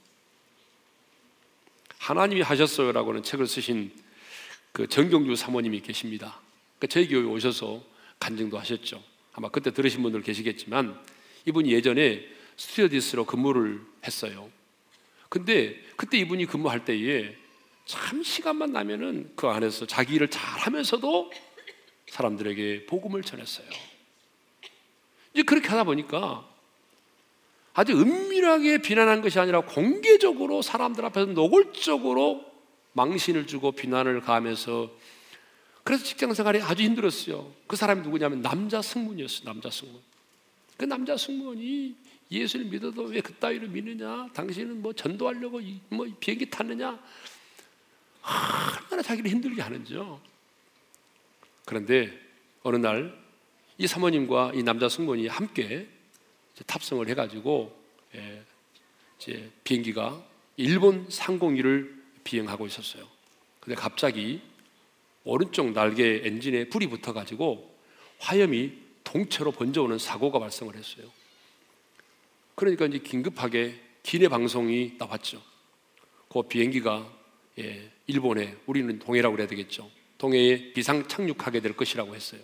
하나님이 하셨어요 라고는 책을 쓰신 그 정경주 사모님이 계십니다. 저희 교회에 오셔서 간증도 하셨죠. 아마 그때 들으신 분들 계시겠지만 이분이 예전에 스튜어디스로 근무를 했어요. 근데 그때 이분이 근무할 때에 참 시간만 나면은 그 안에서 자기 일을 잘하면서도 사람들에게 복음을 전했어요. 이제 그렇게 하다 보니까 아주 은밀하게 비난한 것이 아니라 공개적으로 사람들 앞에서 노골적으로 망신을 주고 비난을 가하면서, 그래서 직장생활이 아주 힘들었어요. 그 사람이 누구냐면 남자 승무원이었어요. 남자 승무원. 그 남자 승무원이 예수를 믿어도 왜 그따위로 믿느냐? 당신은 뭐 전도하려고 뭐 비행기 탔느냐? 얼마나 자기를 힘들게 하는지요. 그런데 어느 날 이 사모님과 이 남자 승무원이 함께 탑승을 해가지고 이제 비행기가 일본 상공기를 비행하고 있었어요. 그런데 갑자기 오른쪽 날개 엔진에 불이 붙어가지고 화염이 동체로 번져오는 사고가 발생을 했어요. 그러니까 이제 긴급하게 기내 방송이 나왔죠. 그 비행기가 일본에, 우리는 동해라고 그래야 되겠죠, 동해에 비상 착륙하게 될 것이라고 했어요.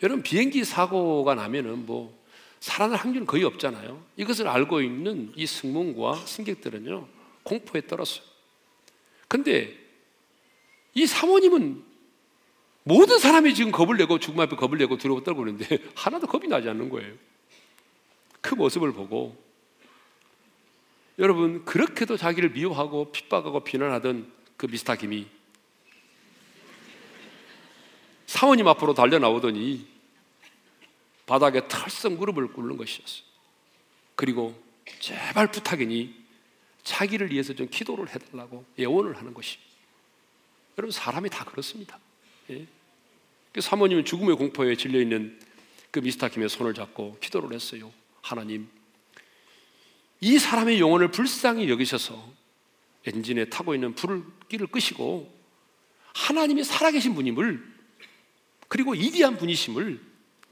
여러분, 비행기 사고가 나면은 뭐 살아날 확률은 거의 없잖아요. 이것을 알고 있는 이 승무원과 승객들은요, 공포에 떨었어요. 근데 이 사모님은 모든 사람이 지금 겁을 내고, 죽음 앞에 겁을 내고 두려워 떨고 있는데 하나도 겁이 나지 않는 거예요. 그 모습을 보고, 여러분, 그렇게도 자기를 미워하고 핍박하고 비난하던 그 미스터 김이 사모님 앞으로 달려나오더니 바닥에 털썩 무릎을 꿇는 것이었어요. 그리고 제발 부탁이니 자기를 위해서 좀 기도를 해달라고 예언을 하는 것입니다. 여러분, 사람이 다 그렇습니다. 예? 사모님은 죽음의 공포에 질려있는 그 미스터 김의 손을 잡고 기도를 했어요. 하나님, 이 사람의 영혼을 불쌍히 여기셔서 엔진에 타고 있는 불길을 끄시고 하나님이 살아계신 분임을, 그리고 이대한 분이심을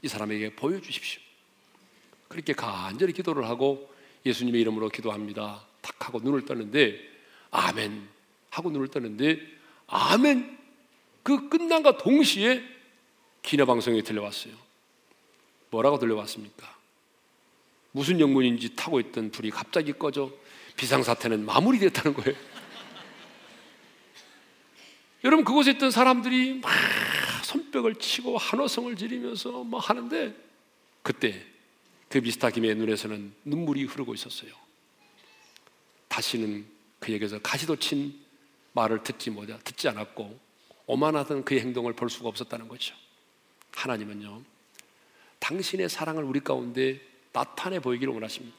이 사람에게 보여주십시오. 그렇게 간절히 기도를 하고 예수님의 이름으로 기도합니다 탁 하고 눈을 떴는데, 아멘 하고 눈을 떴는데, 아멘 그 끝난과 동시에 기내방송에 들려왔어요. 뭐라고 들려왔습니까? 무슨 영문인지 타고 있던 불이 갑자기 꺼져 비상사태는 마무리됐다는 거예요. 여러분, 그곳에 있던 사람들이 막 손뼉을 치고 한호성을 지르면서 막 하는데, 그때 그 미스터 김의 눈에서는 눈물이 흐르고 있었어요. 다시는 그에게서 가시도친 말을 듣지 않았고 오만하던 그의 행동을 볼 수가 없었다는 거죠. 하나님은요, 당신의 사랑을 우리 가운데 나타내 보이기를 원하십니다.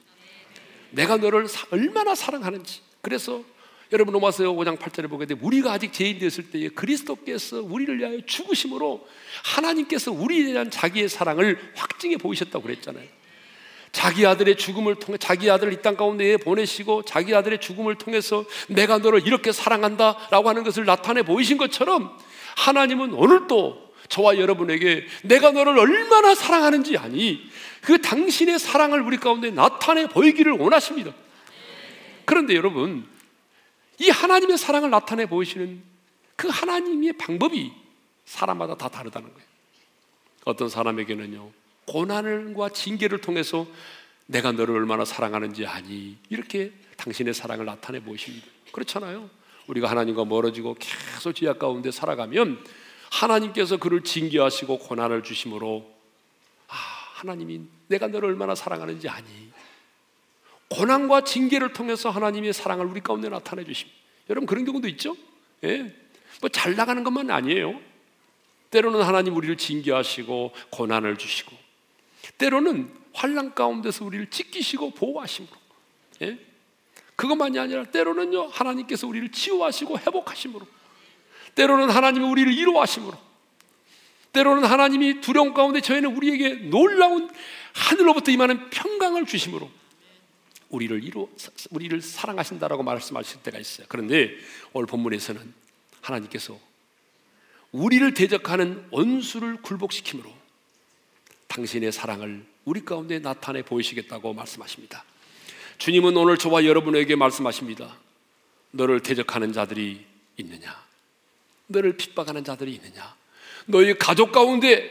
내가 너를 얼마나 사랑하는지. 그래서 여러분, 로마서 5장 8절에 보게 되면 우리가 아직 죄인되었을 때에 그리스도께서 우리를 위하여 죽으심으로 하나님께서 우리에 대한 자기의 사랑을 확증해 보이셨다고 그랬잖아요. 자기 아들의 죽음을 통해 자기 아들을 이 땅 가운데에 보내시고 자기 아들의 죽음을 통해서 내가 너를 이렇게 사랑한다라고 하는 것을 나타내 보이신 것처럼, 하나님은 오늘도 저와 여러분에게 내가 너를 얼마나 사랑하는지, 아니 그 당신의 사랑을 우리 가운데 나타내 보이기를 원하십니다. 그런데 여러분, 이 하나님의 사랑을 나타내 보이시는 그 하나님의 방법이 사람마다 다 다르다는 거예요. 어떤 사람에게는요, 고난과 징계를 통해서 내가 너를 얼마나 사랑하는지 아니 이렇게 당신의 사랑을 나타내 보이십니다. 그렇잖아요. 우리가 하나님과 멀어지고 계속 죄악 가운데 살아가면 하나님께서 그를 징계하시고 고난을 주심으로 아, 하나님이 내가 너를 얼마나 사랑하는지 아니. 고난과 징계를 통해서 하나님의 사랑을 우리 가운데 나타내 주십니다. 여러분 그런 경우도 있죠? 예. 뭐 잘 나가는 것만 아니에요. 때로는 하나님 우리를 징계하시고 고난을 주시고 때로는 환난 가운데서 우리를 지키시고 보호하심으로 예? 그것만이 아니라 때로는요 하나님께서 우리를 치유하시고 회복하심으로 때로는 하나님이 우리를 위로하심으로 때로는 하나님이 두려움 가운데 저희는 우리에게 놀라운 하늘로부터 임하는 평강을 주심으로 우리를 사랑하신다라고 말씀하실 때가 있어요. 그런데 오늘 본문에서는 하나님께서 우리를 대적하는 원수를 굴복시킴으로 당신의 사랑을 우리 가운데 나타내 보이시겠다고 말씀하십니다. 주님은 오늘 저와 여러분에게 말씀하십니다. 너를 대적하는 자들이 있느냐? 너를 핍박하는 자들이 있느냐? 너의 가족 가운데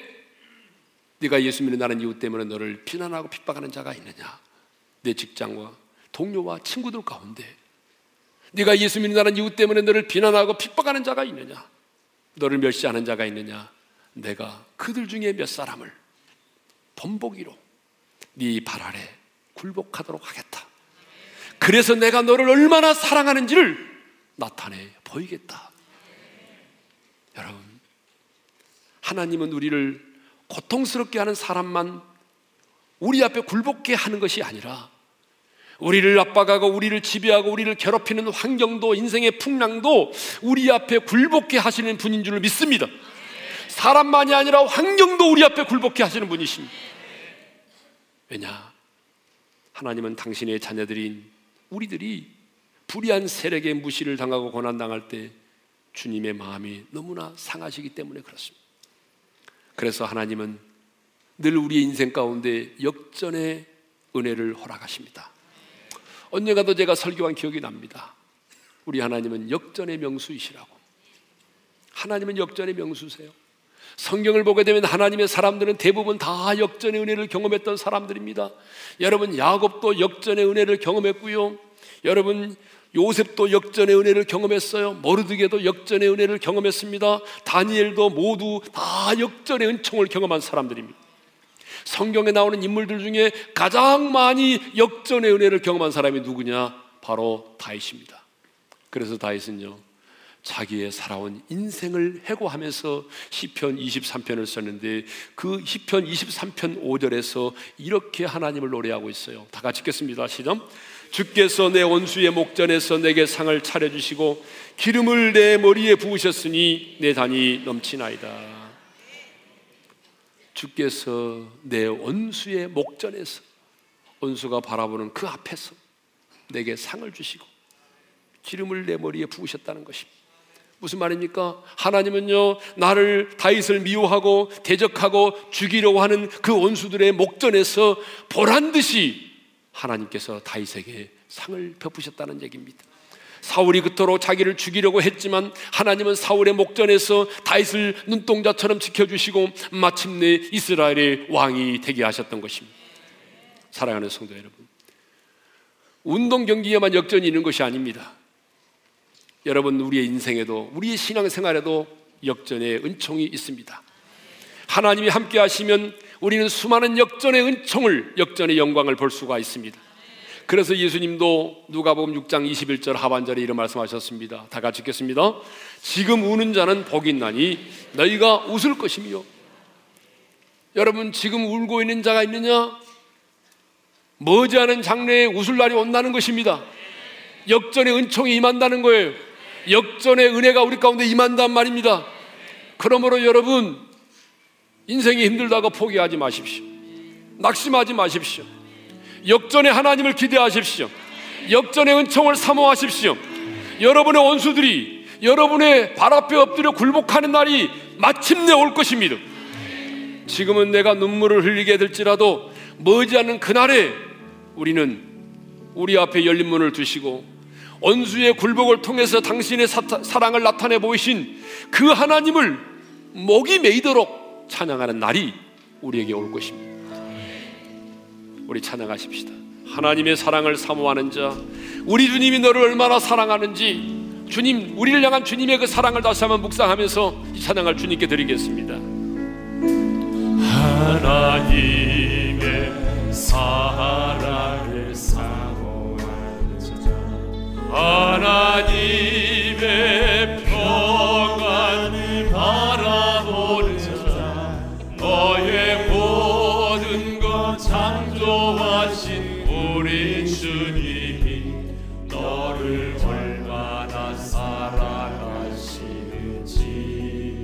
네가 예수 믿는 나라는 이유 때문에 너를 비난하고 핍박하는 자가 있느냐? 내 직장과 동료와 친구들 가운데 네가 예수 믿는 나라는 이유 때문에 너를 비난하고 핍박하는 자가 있느냐? 너를 멸시하는 자가 있느냐? 내가 그들 중에 몇 사람을 번복이로 네 발 아래 굴복하도록 하겠다. 그래서 내가 너를 얼마나 사랑하는지를 나타내 보이겠다. 여러분, 하나님은 우리를 고통스럽게 하는 사람만 우리 앞에 굴복해 하는 것이 아니라 우리를 압박하고 우리를 지배하고 우리를 괴롭히는 환경도 인생의 풍랑도 우리 앞에 굴복해 하시는 분인 줄 믿습니다. 사람만이 아니라 환경도 우리 앞에 굴복해 하시는 분이십니다. 왜냐? 하나님은 당신의 자녀들인 우리들이 불의한 세력의 무시를 당하고 고난당할 때 주님의 마음이 너무나 상하시기 때문에 그렇습니다. 그래서 하나님은 늘 우리의 인생 가운데 역전의 은혜를 허락하십니다. 언젠가도 제가 설교한 기억이 납니다. 우리 하나님은 역전의 명수이시라고. 하나님은 역전의 명수세요. 성경을 보게 되면 하나님의 사람들은 대부분 다 역전의 은혜를 경험했던 사람들입니다. 여러분 야곱도 역전의 은혜를 경험했고요. 여러분 요셉도 역전의 은혜를 경험했어요. 모르드게도 역전의 은혜를 경험했습니다. 다니엘도 모두 다 역전의 은총을 경험한 사람들입니다. 성경에 나오는 인물들 중에 가장 많이 역전의 은혜를 경험한 사람이 누구냐? 바로 다윗입니다. 그래서 다윗은요 자기의 살아온 인생을 회고하면서 시편 23편을 썼는데 그 시편 23편 5절에서 이렇게 하나님을 노래하고 있어요. 다 같이 읽겠습니다. 시작. 주께서 내 원수의 목전에서 내게 상을 차려주시고 기름을 내 머리에 부으셨으니 내 잔이 넘치나이다. 주께서 내 원수의 목전에서 원수가 바라보는 그 앞에서 내게 상을 주시고 기름을 내 머리에 부으셨다는 것입니다. 무슨 말입니까? 하나님은요 나를 다윗을 미워하고 대적하고 죽이려고 하는 그 원수들의 목전에서 보란듯이 하나님께서 다윗에게 상을 베푸셨다는 얘기입니다. 사울이 그토록 자기를 죽이려고 했지만 하나님은 사울의 목전에서 다윗을 눈동자처럼 지켜주시고 마침내 이스라엘의 왕이 되게 하셨던 것입니다. 사랑하는 성도 여러분, 운동 경기에만 역전이 있는 것이 아닙니다. 여러분 우리의 인생에도 우리의 신앙생활에도 역전의 은총이 있습니다. 하나님이 함께 하시면 우리는 수많은 역전의 은총을 역전의 영광을 볼 수가 있습니다. 그래서 예수님도 누가복음 6장 21절 하반절에 이런 말씀하셨습니다. 다 같이 읽겠습니다. 지금 우는 자는 복이 있나니 너희가 웃을 것이며. 여러분 지금 울고 있는 자가 있느냐? 머지않은 장래에 웃을 날이 온다는 것입니다. 역전의 은총이 임한다는 거예요. 역전의 은혜가 우리 가운데 임한단 말입니다. 그러므로 여러분 인생이 힘들다고 포기하지 마십시오. 낙심하지 마십시오. 역전의 하나님을 기대하십시오. 역전의 은총을 사모하십시오. 여러분의 원수들이 여러분의 발 앞에 엎드려 굴복하는 날이 마침내 올 것입니다. 지금은 내가 눈물을 흘리게 될지라도 머지않은 그날에 우리는 우리 앞에 열린 문을 두시고 원수의 굴복을 통해서 당신의 사랑을 나타내 보이신 그 하나님을 목이 메이도록 찬양하는 날이 우리에게 올 것입니다. 우리 찬양하십시다. 하나님의 사랑을 사모하는 자, 우리 주님이 너를 얼마나 사랑하는지 주님, 우리를 향한 주님의 그 사랑을 다시 한번 묵상하면서 이 찬양을 주님께 드리겠습니다. 하나님의 사랑을 사모하는 자, 하나님의 평안을 바라보는 자, 너의 모든 것 창조하신 우리 주님이 너를 얼마나 사랑하시는지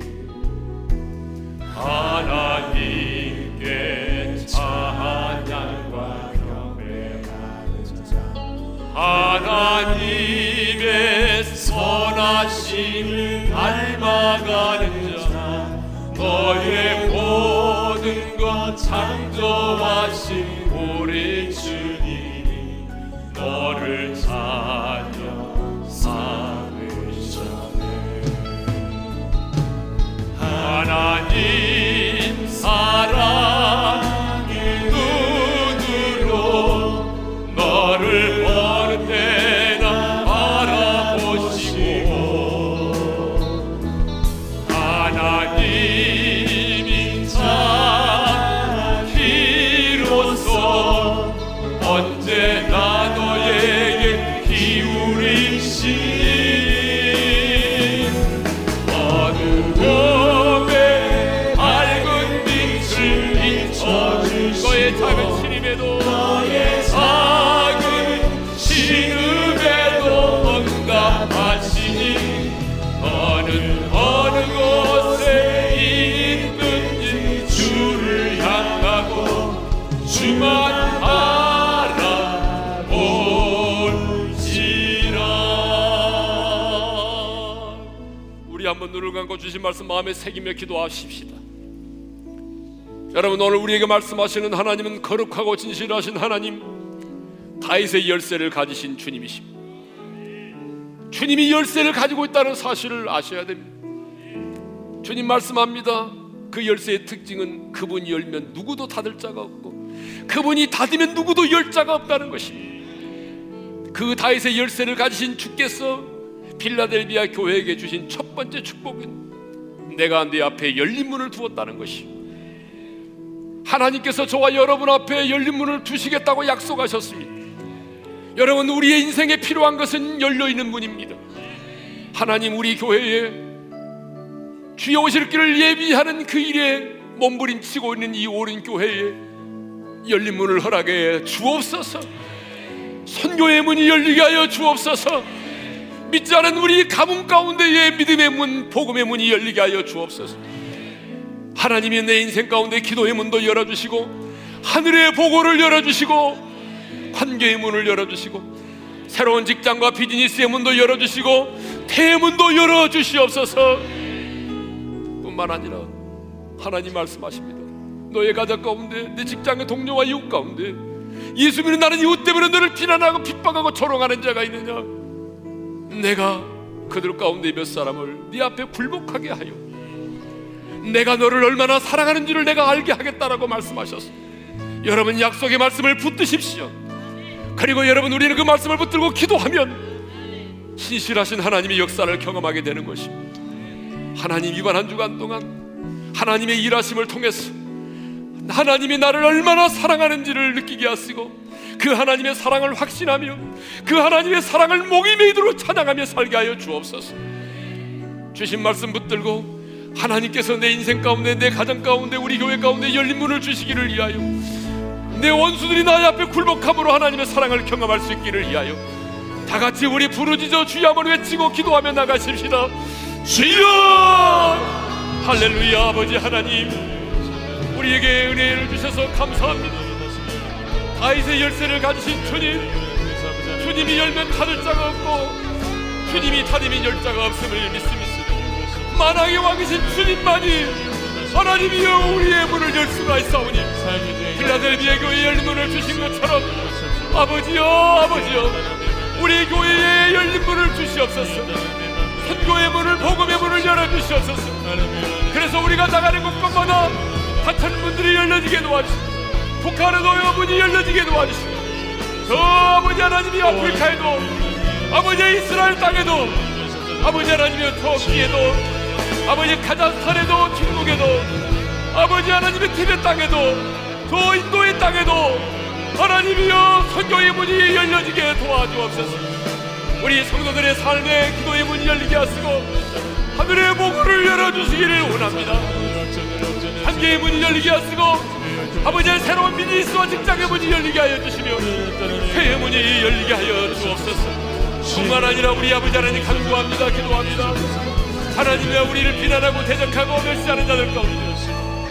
하나님께 찬양과 경배하는 자, 하나님의 선하심을 닮아가는 자, 너의 모든 것 창조하신 우리 주님이 너를 찬양 삼으셨네. 하나님 사랑의 눈으로 너를 볼 때나 바라보시고 하나님이 자비로서 언제나 너에게 기울이신 어두움에 밝은 빛을 비춰주신 너의 작은 신임에도 작은 신음에도 응답하시니 너는 어느 곳에 있든지 주를 향하고 주만 바라볼지라. 우리 한번 눈을 감고 주신 말씀 마음에 새기며 기도하십시다. 여러분, 오늘 우리에게 말씀하시는 하나님은 거룩하고 진실하신 하나님, 다윗의 열쇠를 가지신 주님이십니다. 주님이 열쇠를 가지고 있다는 사실을 아셔야 됩니다. 주님 말씀합니다. 그 열쇠의 특징은 그분이 열면 누구도 닫을 자가 없고 그분이 닫으면 누구도 열 자가 없다는 것입니다. 그 다윗의 열쇠를 가지신 주께서 빌라델비아 교회에게 주신 첫 번째 축복은 내가 네 앞에 열린 문을 두었다는 것입니다. 하나님께서 저와 여러분 앞에 열린 문을 두시겠다고 약속하셨습니다. 여러분, 우리의 인생에 필요한 것은 열려있는 문입니다. 하나님, 우리 교회에 주여 오실 길을 예비하는 그 일에 몸부림치고 있는 이 오랜 교회에 열린 문을 허락해 주옵소서. 선교의 문이 열리게 하여 주옵소서. 믿지 않은 우리 가문 가운데에 믿음의 문, 복음의 문이 열리게 하여 주옵소서. 하나님이 내 인생 가운데 기도의 문도 열어주시고 하늘의 보고를 열어주시고 관계의 문을 열어주시고 새로운 직장과 비즈니스의 문도 열어주시고 대문도 열어주시옵소서. 뿐만 아니라 하나님 말씀하십니다. 너의 가족 가운데, 내 직장의 동료와 이웃 가운데 예수 믿는 나는 이웃 때문에 너를 비난하고 핍박하고 조롱하는 자가 있느냐? 내가 그들 가운데 몇 사람을 네 앞에 굴복하게 하여 내가 너를 얼마나 사랑하는지를 내가 알게 하겠다라고 말씀하셨어. 여러분, 약속의 말씀을 붙드십시오. 그리고 여러분, 우리는 그 말씀을 붙들고 기도하면 신실하신 하나님의 역사를 경험하게 되는 것입니다. 하나님, 이번 한 주간 동안 하나님의 일하심을 통해서 하나님이 나를 얼마나 사랑하는지를 느끼게 하시고 그 하나님의 사랑을 확신하며 그 하나님의 사랑을 목이 메이도록 찬양하며 살게 하여 주옵소서. 주신 말씀 붙들고 하나님께서 내 인생 가운데, 내 가정 가운데, 우리 교회 가운데 열린 문을 주시기를 위하여 내 원수들이 나의 앞에 굴복함으로 하나님의 사랑을 경험할 수 있기를 위하여 다 같이 우리 부르짖어 주여 한번 외치고 기도하며 나가십시다. 주여! 할렐루야. 아버지 하나님, 우리에게 은혜를 주셔서 감사합니다. 다윗의 열쇠를 가지신 주님, 주님이 열면 닫을 자가 없고 주님이 닫으면 열 자가 없음을 믿습니다. 만왕의 왕이신 주님만이 하나님이여 우리의 문을 열 수가 있사오니 빌라델비아 교회에 열린 문을 주신 것처럼 아버지여, 아버지여, 우리 교회에 열린 문을 주시옵소서. 선교의 문을, 복음의 문을 열어주시옵소서. 그래서 우리가 나가는 곳곳마다 닫힌 문들이 열려지게 도와주시고 북한의 노여 문이 열려지게 도와주시고 저 아버지 하나님이 아프리카에도, 아버지의 이스라엘 땅에도 아버지 하나님의 터키에도, 아버지 카자흐스탄에도, 중국에도, 아버지 하나님의 티베트 땅에도, 저 인도의 땅에도 하나님이여 선교의 문이 열려지게 도와주옵소서. 우리 성도들의 삶의 기도의 문이 열리게 하시고 하늘의 보고를 열어주시기를 원합니다. 한계의 문이 열리게 하시고 아버지의 새로운 미니스와 직장의 문이 열리게 하여 주시며 새의 문이 열리게 하여 주옵소서. 뿐만 아니라 우리 아버지 하나님 간구합니다. 기도합니다. 하나님의 우리를 비난하고 대적하고 멸시하는 자들 가운데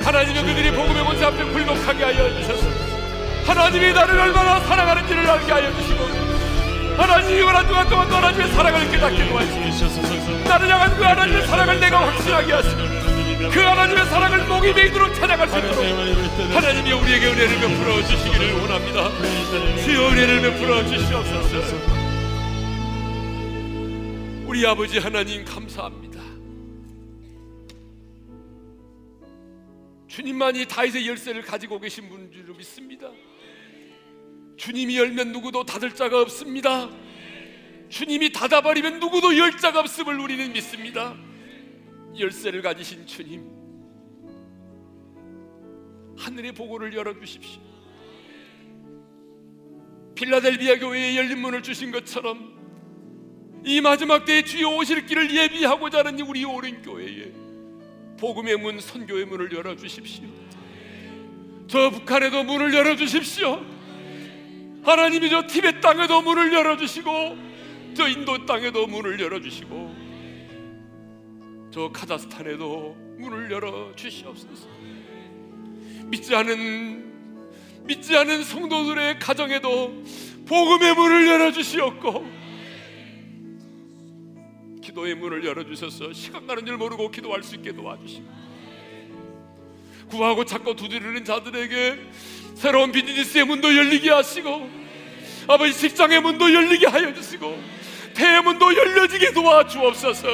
하나님의 그들이 복음의 권세 앞에 굴복하게 하여 주셔서 하나님이 나를 얼마나 사랑하는지를 알게 하여 주시고 하나님이 오랜 동안 하나님의 사랑을 깨닫게 도와주시옵소서. 나를 향한 그 하나님의 사랑을 내가 확신하게 하시고 그 하나님의 사랑을 목이 메이도록 찾아갈 수 있도록 하나님이 우리에게 은혜를 베풀어 주시기를 원합니다. 주여 은혜를 베풀어 주시옵소서. 우리 아버지 하나님 감사합니다. 주님만이 다윗의 열쇠를 가지고 계신 분인 줄 믿습니다. 주님이 열면 누구도 닫을 자가 없습니다. 주님이 닫아버리면 누구도 열 자가 없음을 우리는 믿습니다. 열쇠를 가지신 주님, 하늘의 보고를 열어주십시오. 빌라델비아 교회에 열린 문을 주신 것처럼 이 마지막 때에 주여 오실 길을 예비하고자 하는 우리 오랜 교회에 복음의 문, 선교의 문을 열어주십시오. 저 북한에도 문을 열어주십시오. 하나님이 저 티벳 땅에도 문을 열어주시고 저 인도 땅에도 문을 열어주시고 저 카자흐스탄에도 문을 열어주시옵소서. 믿지 않은 성도들의 가정에도 복음의 문을 열어주시옵고 기도의 문을 열어주셔서 시간 가는 줄 모르고 기도할 수 있게 도와주시고 구하고 찾고 두드리는 자들에게 새로운 비즈니스의 문도 열리게 하시고 아버지 직장의 문도 열리게 하여 주시고 태의 문도 열려지게 도와주옵소서.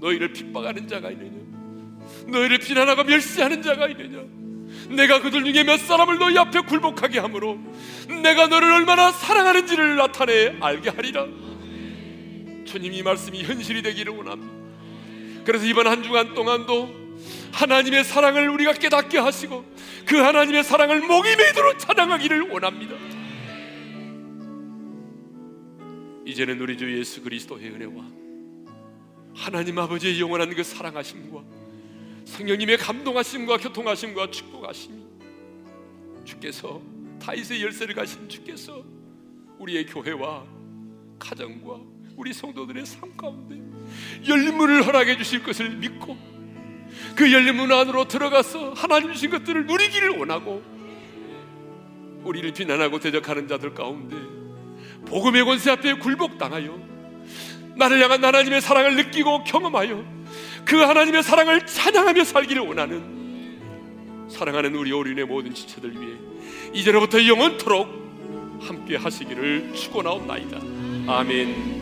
너희를 핍박하는 자가 있느냐? 너희를 비난하고 멸시하는 자가 있느냐? 내가 그들 중에 몇 사람을 너희 앞에 굴복하게 함으로 내가 너를 얼마나 사랑하는지를 나타내 알게 하리라. 주님 이 말씀이 현실이 되기를 원합니다. 그래서 이번 한 주간 동안도 하나님의 사랑을 우리가 깨닫게 하시고 그 하나님의 사랑을 목이 메이도록 찬양하기를 원합니다. 이제는 우리 주 예수 그리스도의 은혜와 하나님 아버지의 영원한 그 사랑하심과 성령님의 감동하심과 교통하심과 축복하심이 주께서 다윗의 열쇠를 가신 주께서 우리의 교회와 가정과 우리 성도들의 삶 가운데 열린 문을 허락해 주실 것을 믿고 그 열린 문 안으로 들어가서 하나님 주신 것들을 누리기를 원하고 우리를 비난하고 대적하는 자들 가운데 복음의 권세 앞에 굴복당하여 나를 향한 하나님의 사랑을 느끼고 경험하여 그 하나님의 사랑을 찬양하며 살기를 원하는 사랑하는 우리 어린의 모든 지체들 위해 이제로부터 영원토록 함께 하시기를 축원하옵나이다. 아멘.